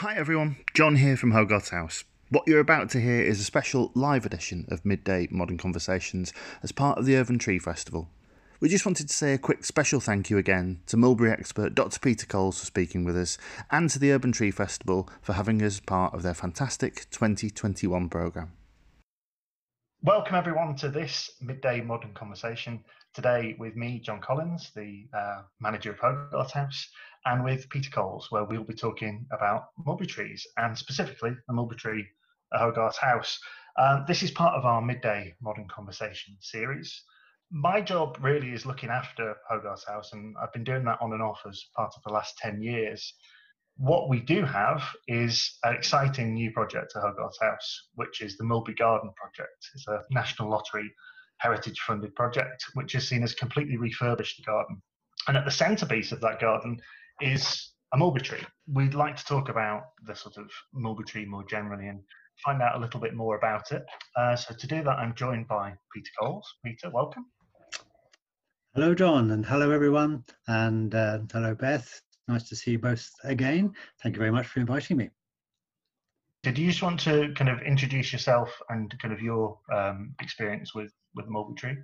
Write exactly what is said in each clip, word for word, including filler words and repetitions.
Hi everyone, John here from Hogarth House. What you're about to hear is a special live edition of Midday Modern Conversations as part of the Urban Tree Festival. We just wanted to say a quick special thank you again to mulberry expert Doctor Peter Coles for speaking with us and to the Urban Tree Festival for having us as part of their fantastic twenty twenty-one programme. Welcome everyone to this Midday Modern Conversation. Today with me, John Collins, the uh, manager of Hogarth House, and with Peter Coles, where we'll be talking about mulberry trees, and specifically the mulberry tree at Hogarth House. Uh, this is part of our Midday Modern Conversation series. My job really is looking after Hogarth House, and I've been doing that on and off as part of the last ten years. What we do have is an exciting new project at Hogarth House, which is the Mulberry Garden Project. It's a National Lottery Heritage funded project, which is seen as completely refurbished garden. And at the centrepiece of that garden is a mulberry tree. We'd like to talk about the sort of mulberry tree more generally and find out a little bit more about it. Uh, so to do that, I'm joined by Peter Coles. Peter, welcome. Hello, John, and hello, everyone. And uh, hello, Beth. Nice to see you both again. Thank you very much for inviting me. Did you just want to kind of introduce yourself and kind of your um, experience with, with the mulberry tree?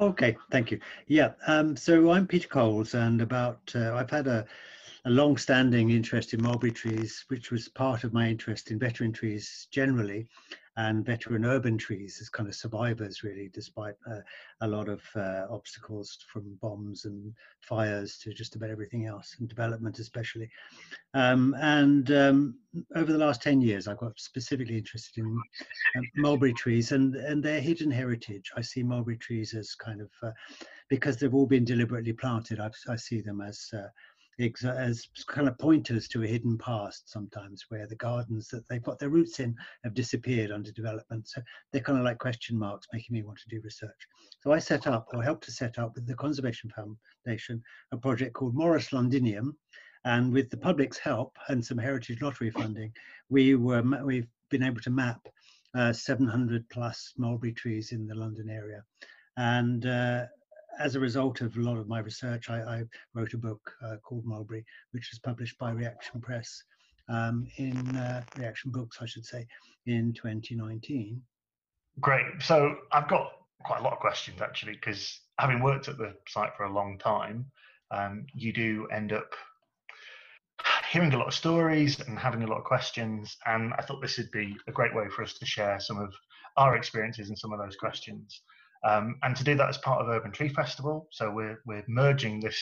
Okay, thank you. Yeah, um, so I'm Peter Coles, and about uh, I've had a, a long-standing interest in mulberry trees, which was part of my interest in veteran trees generally, and veteran urban trees as kind of survivors, really, despite uh, a lot of uh, obstacles from bombs and fires to just about everything else, and development especially. Um, and um, over the last ten years, I got specifically interested in uh, mulberry trees and, and their hidden heritage. I see mulberry trees as kind of, uh, because they've all been deliberately planted, I've, I see them as uh, as kind of pointers to a hidden past sometimes, where the gardens that they've got their roots in have disappeared under development. So they're kind of like question marks, making me want to do research. So I set up, or helped to set up with the Conservation Foundation, a project called Morris Londinium. And with the public's help and some heritage lottery funding, we were, we've been able to map uh, seven hundred plus mulberry trees in the London area. And uh, as a result of a lot of my research, I, I wrote a book uh, called Mulberry, which was published by Reaction Press um, in uh, Reaction Books, I should say, in twenty nineteen. Great. So I've got quite a lot of questions, actually, because having worked at the site for a long time, um, you do end up hearing a lot of stories and having a lot of questions. And I thought this would be a great way for us to share some of our experiences and some of those questions. Um, and to do that as part of Urban Tree Festival, so we're, we're merging this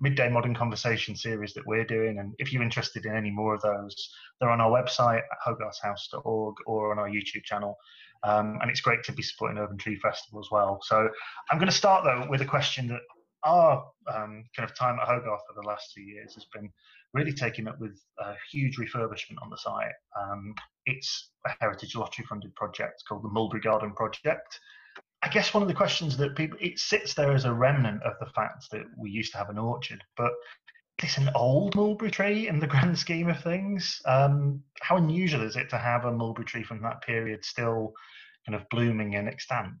Midday Modern Conversation series that we're doing, and if you're interested in any more of those, they're on our website at hogarth house dot org or on our YouTube channel, um, and it's great to be supporting Urban Tree Festival as well. So I'm going to start though with a question that our um, kind of time at Hogarth for the last two years has been really taken up with a huge refurbishment on the site. Um, it's a heritage lottery funded project called the Mulberry Garden Project. I guess one of the questions that people, it sits there as a remnant of the fact that we used to have an orchard, but it's an old mulberry tree in the grand scheme of things. Um, how unusual is it to have a mulberry tree from that period still kind of blooming and extant?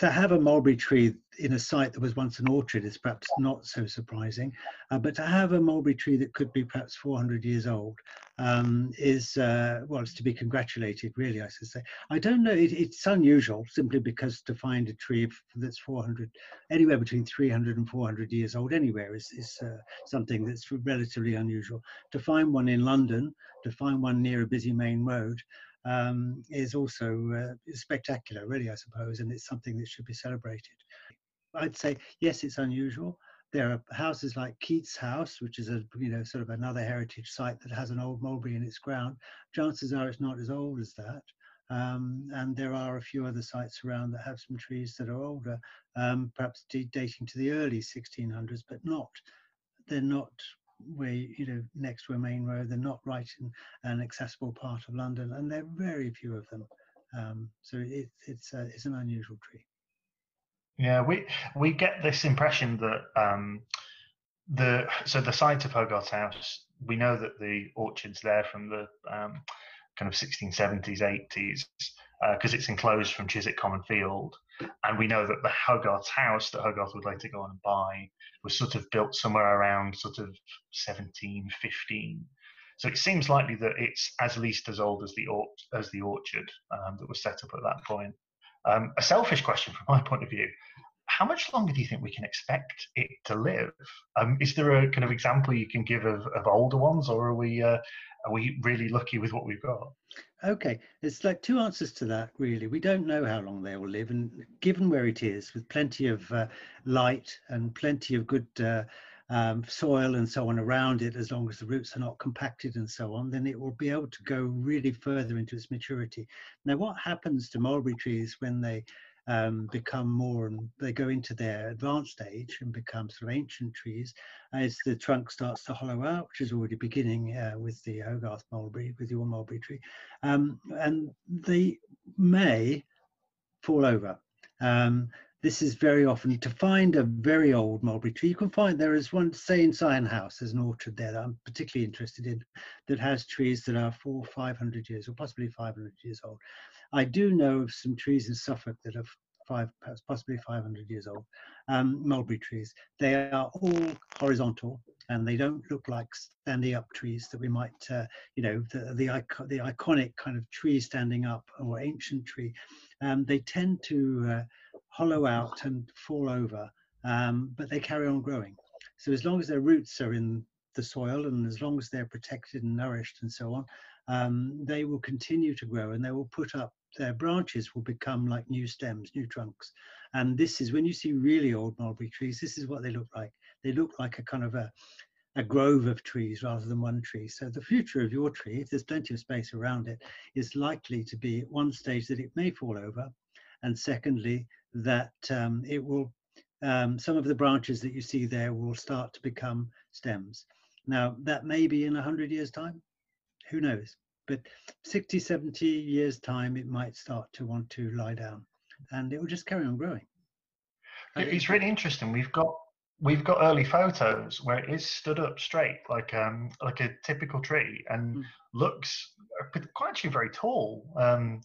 To have a mulberry tree in a site that was once an orchard is perhaps not so surprising, uh, but to have a mulberry tree that could be perhaps four hundred years old um, is, uh, well, it's to be congratulated, really, I should say. I don't know, it, it's unusual simply because to find a tree that's four hundred, anywhere between three hundred and four hundred years old anywhere is, is uh, something that's relatively unusual. To find one in London, to find one near a busy main road, Um, is also uh, spectacular, really, I suppose, and it's something that should be celebrated. I'd say, yes, it's unusual. There are houses like Keats House, which is a, you know, sort of another heritage site that has an old mulberry in its ground. Chances are it's not as old as that. Um, and there are a few other sites around that have some trees that are older, um, perhaps dating to the early sixteen hundreds, but not, they're not where, you know, next to a main road. They're not right in an accessible part of London, and there are very few of them. Um, so it, it's uh, it's an unusual tree. Yeah, we we get this impression that um, the so the site of Hogarth House, we know that the orchard's there from the um, kind of sixteen seventies, eighties, because uh, it's enclosed from Chiswick Common Field. And we know that the Hogarth House that Hogarth would later go on and buy was sort of built somewhere around sort of seventeen fifteen. So it seems likely that it's at least as old as the, or as the orchard um, that was set up at that point. Um, a selfish question from my point of view, how much longer do you think we can expect it to live? Um, is there a kind of example you can give of, of older ones, or are we, uh, are we really lucky with what we've got? Okay, it's like two answers to that, really. We don't know how long they will live, and given where it is, with plenty of uh, light and plenty of good uh, um, soil and so on around it, as long as the roots are not compacted and so on, then it will be able to go really further into its maturity. Now, what happens to mulberry trees when they Um, become more and they go into their advanced age and become sort of ancient trees, as the trunk starts to hollow out, which is already beginning uh, with the Hogarth mulberry, with your mulberry tree, um, and they may fall over. Um, this is very often to find a very old mulberry tree. You can find, there is one, say in Syon House, there's an orchard there that I'm particularly interested in that has trees that are four, five hundred years or possibly five hundred years old. I do know of some trees in Suffolk that are five, perhaps possibly five hundred years old, um, mulberry trees. They are all horizontal, and they don't look like standing up trees that we might, uh, you know, the, the, icon, the iconic kind of tree standing up or ancient tree. Um, they tend to uh, hollow out and fall over, um, but they carry on growing. So as long as their roots are in the soil and as long as they're protected and nourished and so on, um, they will continue to grow, and they will put up, their branches will become like new stems, new trunks. And this is, when you see really old mulberry trees, this is what they look like. They look like a kind of a, a grove of trees rather than one tree. So the future of your tree, if there's plenty of space around it, is likely to be at one stage that it may fall over, and secondly that um, it will, um, some of the branches that you see there will start to become stems. Now that may be in a hundred years time, who knows? But sixty, seventy years time, it might start to want to lie down, and it will just carry on growing. It's really interesting. We've got we've got early photos where it is stood up straight, like um like a typical tree, and mm. looks quite actually very tall. Um,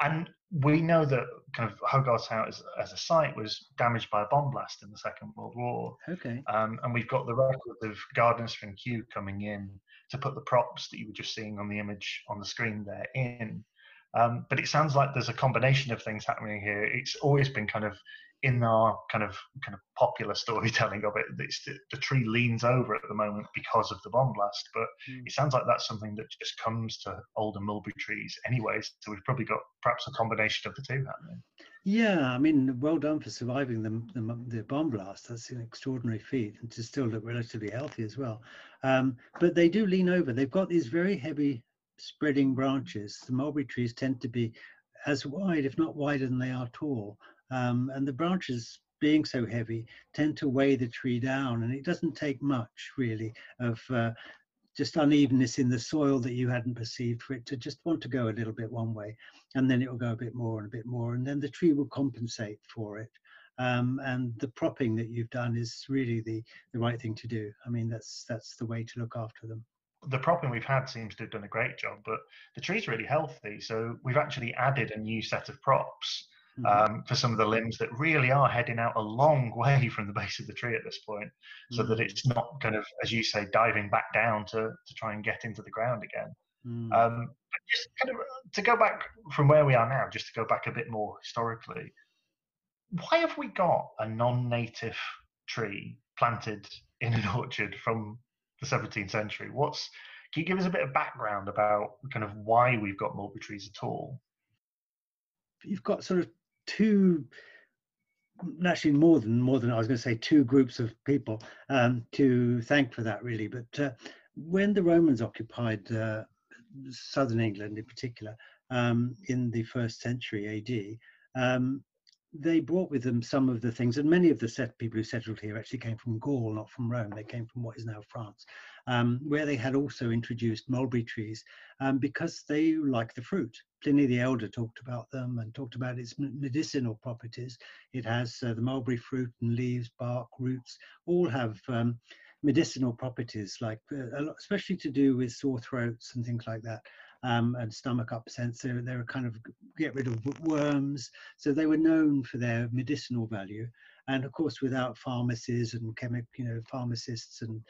and we know that kind of Hogarth House as, as a site was damaged by a bomb blast in the Second World War. Okay. Um, and we've got the record of gardeners from Kew coming in to put the props that you were just seeing on the image on the screen there in. Um, but it sounds like there's a combination of things happening here. It's always been kind of in our kind of kind of popular storytelling of it. It's the, the tree leans over at the moment because of the bomb blast, but mm. it sounds like that's something that just comes to older mulberry trees anyways. So we've probably got perhaps a combination of the two happening. Yeah, I mean, well done for surviving the, the, the bomb blast. That's an extraordinary feat, and to still look relatively healthy as well. Um, but they do lean over. They've got these very heavy spreading branches. The mulberry trees tend to be as wide, if not wider, than they are tall. Um, and the branches, being so heavy, tend to weigh the tree down. And it doesn't take much, really, of uh, just unevenness in the soil that you hadn't perceived for it to just want to go a little bit one way, and then it will go a bit more and a bit more, and then the tree will compensate for it. Um, and the propping that you've done is really the, the right thing to do. I mean, that's, that's the way to look after them. The propping we've had seems to have done a great job, but the tree's really healthy. So we've actually added a new set of props Um, for some of the limbs that really are heading out a long way from the base of the tree at this point, so mm. that it's not kind of, as you say, diving back down to, to try and get into the ground again. Mm. Um, but just kind of to go back from where we are now, just to go back a bit more historically, why have we got a non-native tree planted in an orchard from the seventeenth century? What's, can you give us a bit of background about kind of why we've got mulberry trees at all? You've got sort of two, actually more than more than I was going to say two groups of people um, to thank for that, really. But uh, when the Romans occupied uh, southern England in particular um, in the first century A D, um, they brought with them some of the things, and many of the set people who settled here actually came from Gaul, not from Rome. They came from what is now France, um, where they had also introduced mulberry trees um, because they like the fruit. Pliny the Elder talked about them and talked about its medicinal properties. It has uh, the mulberry fruit and leaves, bark, roots, all have um, medicinal properties, like uh, a lot, especially to do with sore throats and things like that. Um, and stomach upsets. So they were kind of get rid of worms. So they were known for their medicinal value. And of course, without pharmacies and chemic, you know, pharmacists and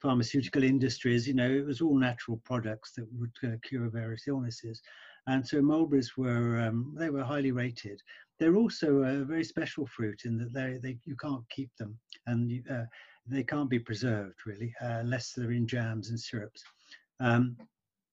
pharmaceutical industries, you know, it was all natural products that would uh, cure various illnesses. And so mulberries were, um, they were highly rated. They're also a very special fruit in that they, they you can't keep them, and you, uh, they can't be preserved really, uh, unless they're in jams and syrups. Um,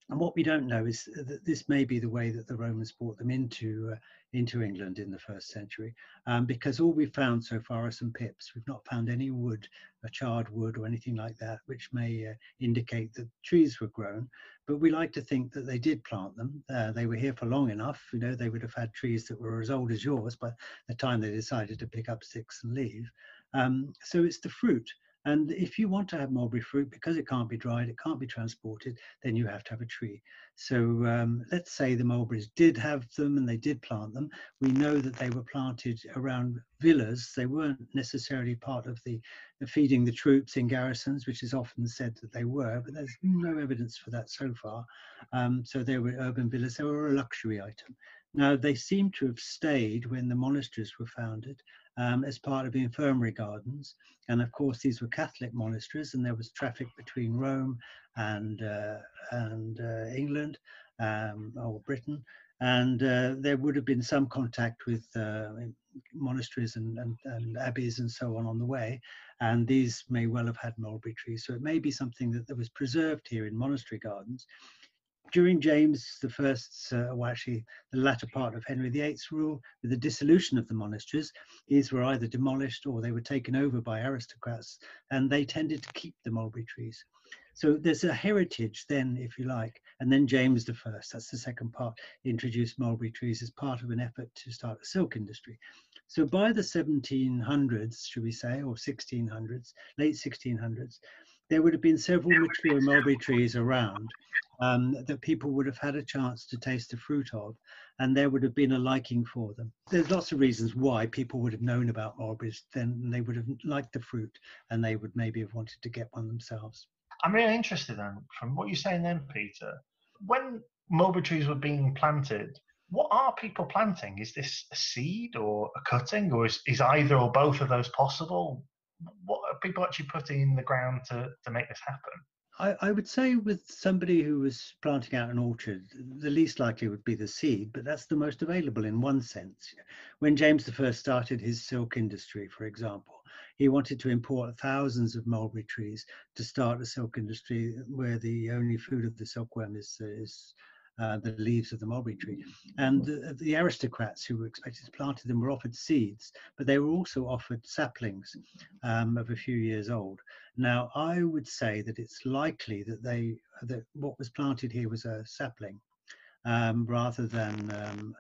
and what we don't know is that this may be the way that the Romans brought them into uh, into England in the first century, um, because all we've found so far are some pips. We've not found any wood, a charred wood or anything like that, which may uh, indicate that trees were grown. But we like to think that they did plant them. Uh, they were here for long enough, you know, they would have had trees that were as old as yours by the time they decided to pick up sticks and leave. Um, so it's the fruit. And if you want to have mulberry fruit, because it can't be dried, it can't be transported, then you have to have a tree. So um, let's say the mulberries did have them and they did plant them. We know that they were planted around villas. They weren't necessarily part of the, the feeding the troops in garrisons, which is often said that they were, but there's no evidence for that so far. Um, so they were urban villas. They were a luxury item. Now, they seem to have stayed when the monasteries were founded, Um, as part of the infirmary gardens, and of course these were Catholic monasteries, and there was traffic between Rome and uh, and uh, England um, or Britain, and uh, there would have been some contact with uh, monasteries and, and, and abbeys and so on on the way, and these may well have had mulberry trees. So it may be something that, that was preserved here in monastery gardens. During James the First's, uh, or actually the latter part of Henry the Eighth's rule, with the dissolution of the monasteries, these were either demolished or they were taken over by aristocrats, and they tended to keep the mulberry trees. So there's a heritage then, if you like, and then James the First, that's the second part, introduced mulberry trees as part of an effort to start a silk industry. So by the seventeen hundreds, should we say, or sixteen hundreds, late sixteen hundreds, there would have been several mature mulberry trees around um, that people would have had a chance to taste the fruit of, and there would have been a liking for them. There's lots of reasons why people would have known about mulberries then, and they would have liked the fruit, and they would maybe have wanted to get one themselves. I'm really interested in, from what you're saying then, Peter, when mulberry trees were being planted, what are people planting? Is this a seed or a cutting, or is, is either or both of those possible? What are people actually putting in the ground to, to make this happen? I, I would say with somebody who was planting out an orchard, the least likely would be the seed, but that's the most available in one sense. When James the First started his silk industry, for example, he wanted to import thousands of mulberry trees to start a silk industry where the only food of the silkworm is, is Uh, the leaves of the mulberry tree. And the, the aristocrats who were expected to plant them were offered seeds, but they were also offered saplings um, of a few years old. Now, I would say that it's likely that they that what was planted here was a sapling um, rather than um,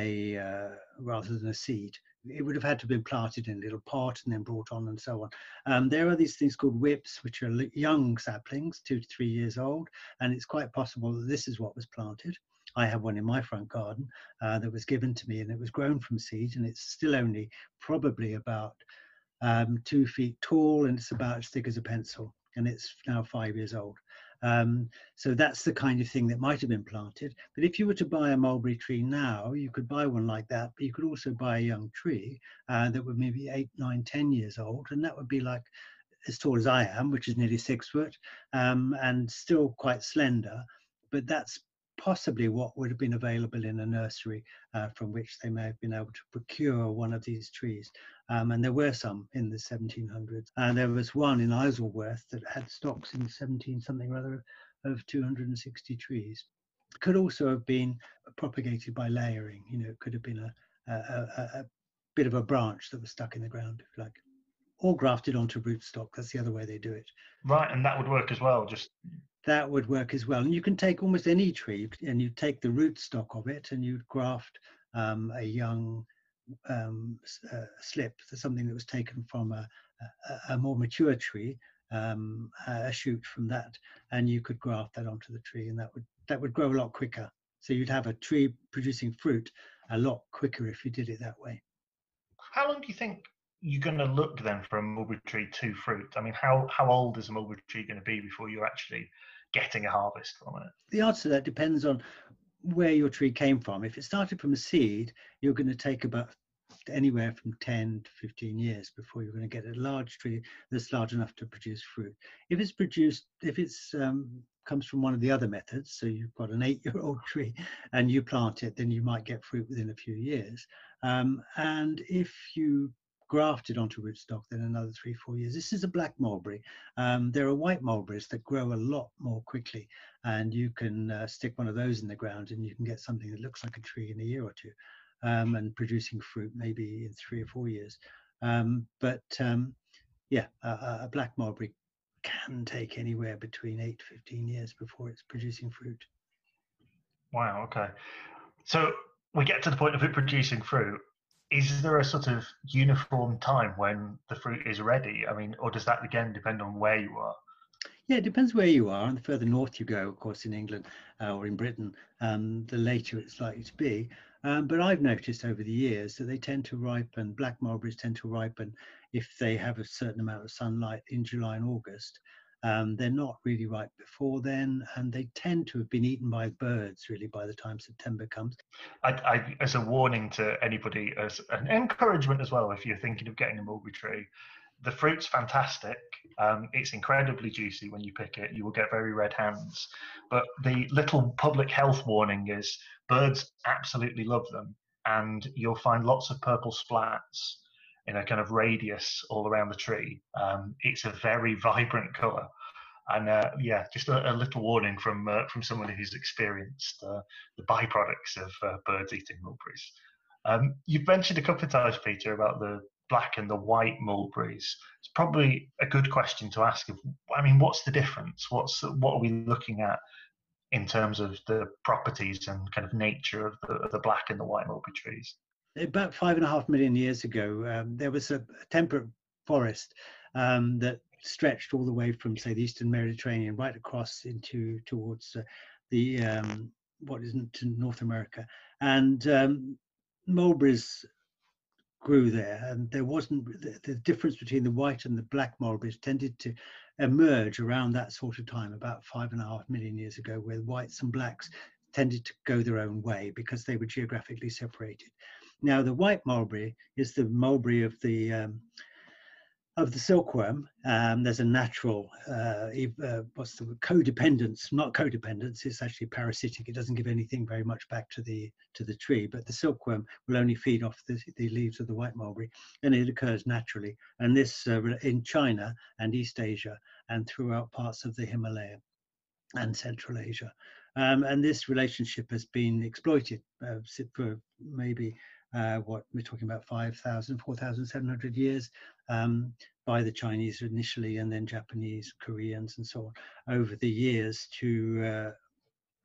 a uh, rather than a seed. It would have had to have been planted in a little pot and then brought on and so on. Um, there are these things called whips, which are young saplings, two to three years old, and it's quite possible that this is what was planted. I have one in my front garden uh, that was given to me, and it was grown from seed, and it's still only probably about um, two feet tall, and it's about as thick as a pencil, and it's now five years old. Um, so that's the kind of thing that might have been planted. But if you were to buy a mulberry tree now, you could buy one like that, but you could also buy a young tree uh, that would maybe eight, nine, ten years old, and that would be like as tall as I am, which is nearly six foot, um, and still quite slender. But that's possibly what would have been available in a nursery uh, from which they may have been able to procure one of these trees. Um, and there were some in the seventeen hundreds, and there was one in Isleworth that had stocks in seventeen something rather of two hundred sixty trees. It could also have been propagated by layering, you know, it could have been a, a, a, a bit of a branch that was stuck in the ground, if you like, or grafted onto rootstock. That's the other way they do it. Right, and that would work as well, just... That would work as well. And you can take almost any tree and you take the rootstock of it and you graft um, a young um, uh, slip, something that was taken from a, a, a more mature tree, um, a shoot from that, and you could graft that onto the tree, and that would that would grow a lot quicker. So you'd have a tree producing fruit a lot quicker if you did it that way. How long do you think you're going to look then for a mulberry tree to fruit? I mean, how, how old is a mulberry tree going to be before you're actually getting a harvest from it? The answer to that depends on where your tree came from. If it started from a seed, you're going to take about anywhere from ten to fifteen years before you're going to get a large tree that's large enough to produce fruit. If it's produced, if it's um, comes from one of the other methods, so you've got an eight-year-old tree and you plant it, then you might get fruit within a few years. Um, and if you grafted onto rootstock, then another three, four years. This is a black mulberry. Um, there are white mulberries that grow a lot more quickly, and you can uh, stick one of those in the ground and you can get something that looks like a tree in a year or two, um, and producing fruit maybe in three or four years. Um, but um, yeah, a, a black mulberry can take anywhere between eight to fifteen years before it's producing fruit. Wow, okay. So we get to the point of it producing fruit. Is there a sort of uniform time when the fruit is ready? I mean, or does that again depend on where you are? Yeah, it depends where you are. And the further north you go, of course, in England uh, or in Britain, um, the later it's likely to be. Um, but I've noticed over the years that they tend to ripen, black mulberries tend to ripen if they have a certain amount of sunlight in July and August. Um, they're not really ripe before then, and they tend to have been eaten by birds, really, by the time September comes. I, I, as a warning to anybody, as an encouragement as well, if you're thinking of getting a mulberry tree, the fruit's fantastic. Um, it's incredibly juicy when you pick it. You will get very red hands. But the little public health warning is birds absolutely love them, and you'll find lots of purple splats in a kind of radius all around the tree. Um, it's a very vibrant colour, and uh, yeah, just a, a little warning from uh, from someone who's experienced uh, the byproducts of uh, birds eating mulberries. Um, you've mentioned a couple of times, Peter, about the black and the white mulberries. It's probably a good question to ask. If, I mean, what's the difference? What's what are we looking at in terms of the properties and kind of nature of the, of the black and the white mulberry trees? About five and a half million years ago, um, there was a temperate forest um, that stretched all the way from, say, the Eastern Mediterranean right across into towards uh, the um, what isn't North America, and um, mulberries grew there. And there wasn't the, the difference between the white and the black mulberries tended to emerge around that sort of time, about five and a half million years ago, where whites and blacks tended to go their own way because they were geographically separated. Now, the white mulberry is the mulberry of the um, of the silkworm. Um, there's a natural, uh, uh, what's the word? Codependence, not codependence, it's actually parasitic. It doesn't give anything very much back to the to the tree, but the silkworm will only feed off the, the leaves of the white mulberry, and it occurs naturally. And this uh, in China and East Asia and throughout parts of the Himalaya and Central Asia. Um, and this relationship has been exploited uh, for maybe Uh, what we're talking about, five thousand, four thousand seven hundred years um, by the Chinese initially, and then Japanese, Koreans, and so on over the years to uh,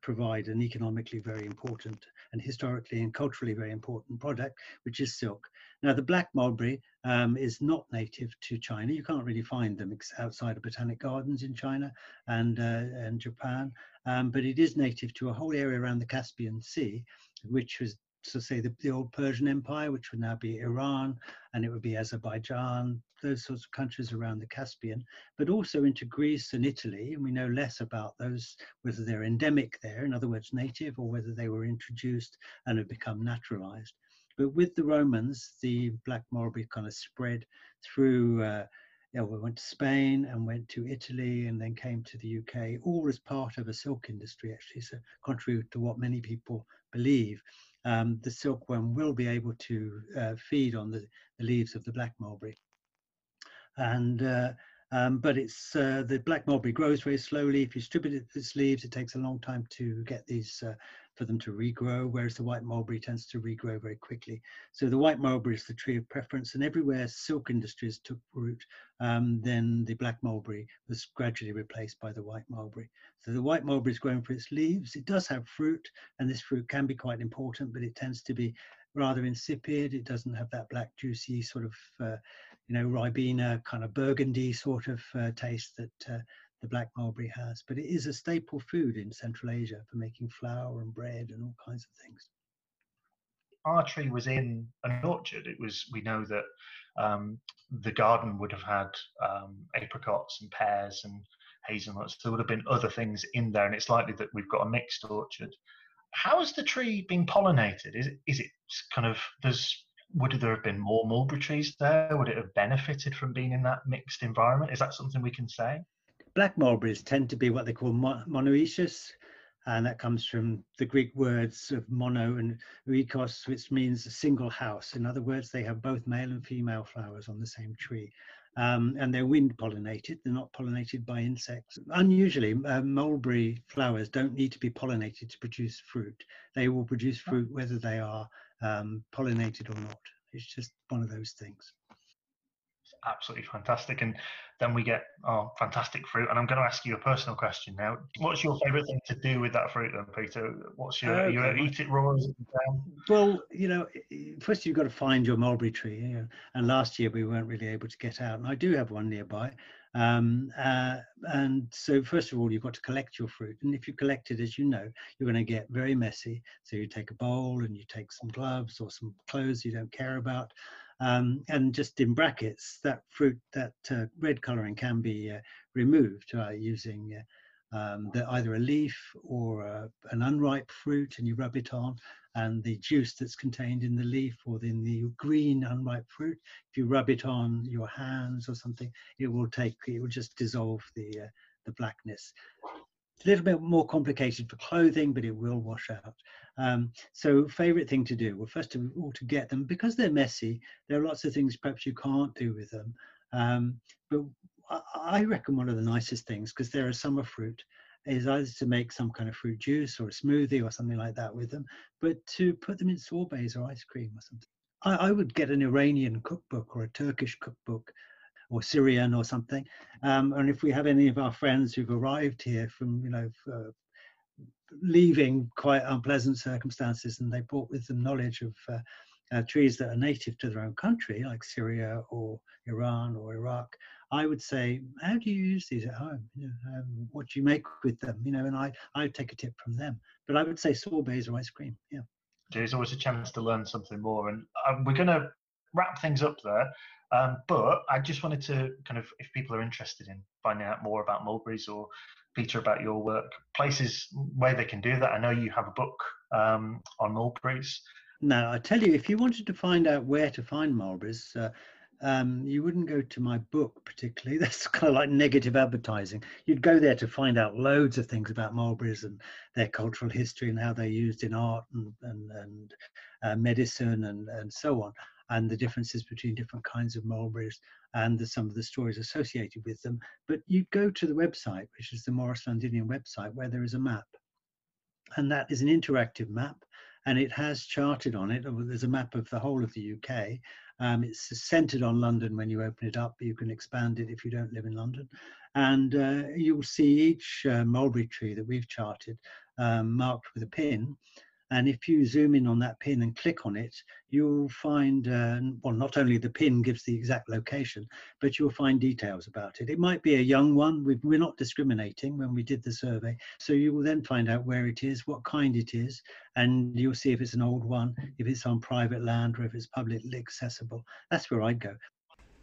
provide an economically very important and historically and culturally very important product, which is silk. Now, the black mulberry um, is not native to China. You can't really find them outside of botanic gardens in China and, uh, and Japan, um, but it is native to a whole area around the Caspian Sea, which was so say the, the old Persian Empire, which would now be Iran, and it would be Azerbaijan, those sorts of countries around the Caspian, but also into Greece and Italy. And we know less about those, whether they're endemic there, in other words, native, or whether they were introduced and have become naturalized. But with the Romans, the black mulberry kind of spread through, uh, you know, we went to Spain and went to Italy and then came to the U K, all as part of a silk industry, actually. So contrary to what many people believe, Um, the silkworm will be able to uh, feed on the, the leaves of the black mulberry, and uh, um, but it's uh, the black mulberry grows very slowly. If you strip it its leaves, it takes a long time to get these uh, for them to regrow, whereas the white mulberry tends to regrow very quickly. So the white mulberry is the tree of preference, and everywhere silk industries took root, um, then the black mulberry was gradually replaced by the white mulberry. So the white mulberry is grown for its leaves. It does have fruit, and this fruit can be quite important, but it tends to be rather insipid. It doesn't have that black, juicy sort of, uh, you know, Ribena kind of burgundy sort of uh, taste that uh, the black mulberry has. But it is a staple food in Central Asia for making flour and bread and all kinds of things. Our tree was in an orchard. It was, we know that um, the garden would have had um, apricots and pears and hazelnuts. There would have been other things in there, and it's likely that we've got a mixed orchard. How has the tree been pollinated? Is it, is it kind of, there's would there have been more mulberry trees there? Would it have benefited from being in that mixed environment? Is that something we can say? Black mulberries tend to be what they call monoecious, and that comes from the Greek words of mono and oikos, which means a single house. In other words, they have both male and female flowers on the same tree. Um, and they're wind pollinated, they're not pollinated by insects. Unusually, uh, mulberry flowers don't need to be pollinated to produce fruit. They will produce fruit whether they are um, pollinated or not. It's just one of those things. Absolutely fantastic. And then we get our fantastic fruit. And I'm going to ask you a personal question now. What's your favourite thing to do with that fruit then, Peter? What's your, okay. you eat it raw? Is it down? Well, you know, first you've got to find your mulberry tree. You know, and last year we weren't really able to get out. And I do have one nearby. Um, uh, and so first of all, you've got to collect your fruit. And if you collect it, as you know, you're going to get very messy. So you take a bowl and you take some gloves or some clothes you don't care about. Um, and just in brackets, that fruit, that uh, red colouring can be uh, removed uh, using uh, um, the, either a leaf or uh, an unripe fruit, and you rub it on, and the juice that's contained in the leaf or in the green unripe fruit, if you rub it on your hands or something, it will take, it will just dissolve the, uh, the blackness. A little bit more complicated for clothing, but it will wash out. Um, so favourite thing to do, well, first of all, to get them, because they're messy, there are lots of things perhaps you can't do with them. Um, but I reckon one of the nicest things, because they're a summer fruit, is either to make some kind of fruit juice or a smoothie or something like that with them, but to put them in sorbets or ice cream or something. I, I would get an Iranian cookbook or a Turkish cookbook, or Syrian or something. Um, and if we have any of our friends who've arrived here from, you know, uh, leaving quite unpleasant circumstances, and they brought with them knowledge of uh, uh, trees that are native to their own country, like Syria or Iran or Iraq, I would say, how do you use these at home? You know, um, what do you make with them? You know, and I, I would take a tip from them. But I would say sorbets or ice cream, yeah. There's always a chance to learn something more. And um, we're going to wrap things up there. Um, but I just wanted to kind of, if people are interested in finding out more about mulberries or Peter about your work, places where they can do that. I know you have a book um, on mulberries. Now, I tell you, if you wanted to find out where to find mulberries, uh, um, you wouldn't go to my book particularly. That's kind of like negative advertising. You'd go there to find out loads of things about mulberries and their cultural history and how they're used in art and, and, and uh, medicine and, and so on, and the differences between different kinds of mulberries and the, some of the stories associated with them. But you go to the website, which is the Morris Londinium website, where there is a map. And that is an interactive map, and it has charted on it. There's a map of the whole of the U K. Um, it's centred on London when you open it up, but you can expand it if you don't live in London. And uh, you'll see each uh, mulberry tree that we've charted um, marked with a pin. And if you zoom in on that pin and click on it, you'll find, uh, well, not only the pin gives the exact location, but you'll find details about it. It might be a young one. We've, we're not discriminating when we did the survey. So you will then find out where it is, what kind it is, and you'll see if it's an old one, if it's on private land, or if it's publicly accessible. That's where I'd go.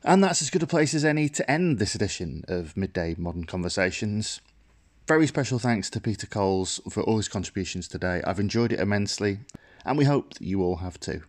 And that's as good a place as any to end this edition of Midday Modern Conversations. Very special thanks to Peter Coles for all his contributions today. I've enjoyed it immensely, and we hope that you all have too.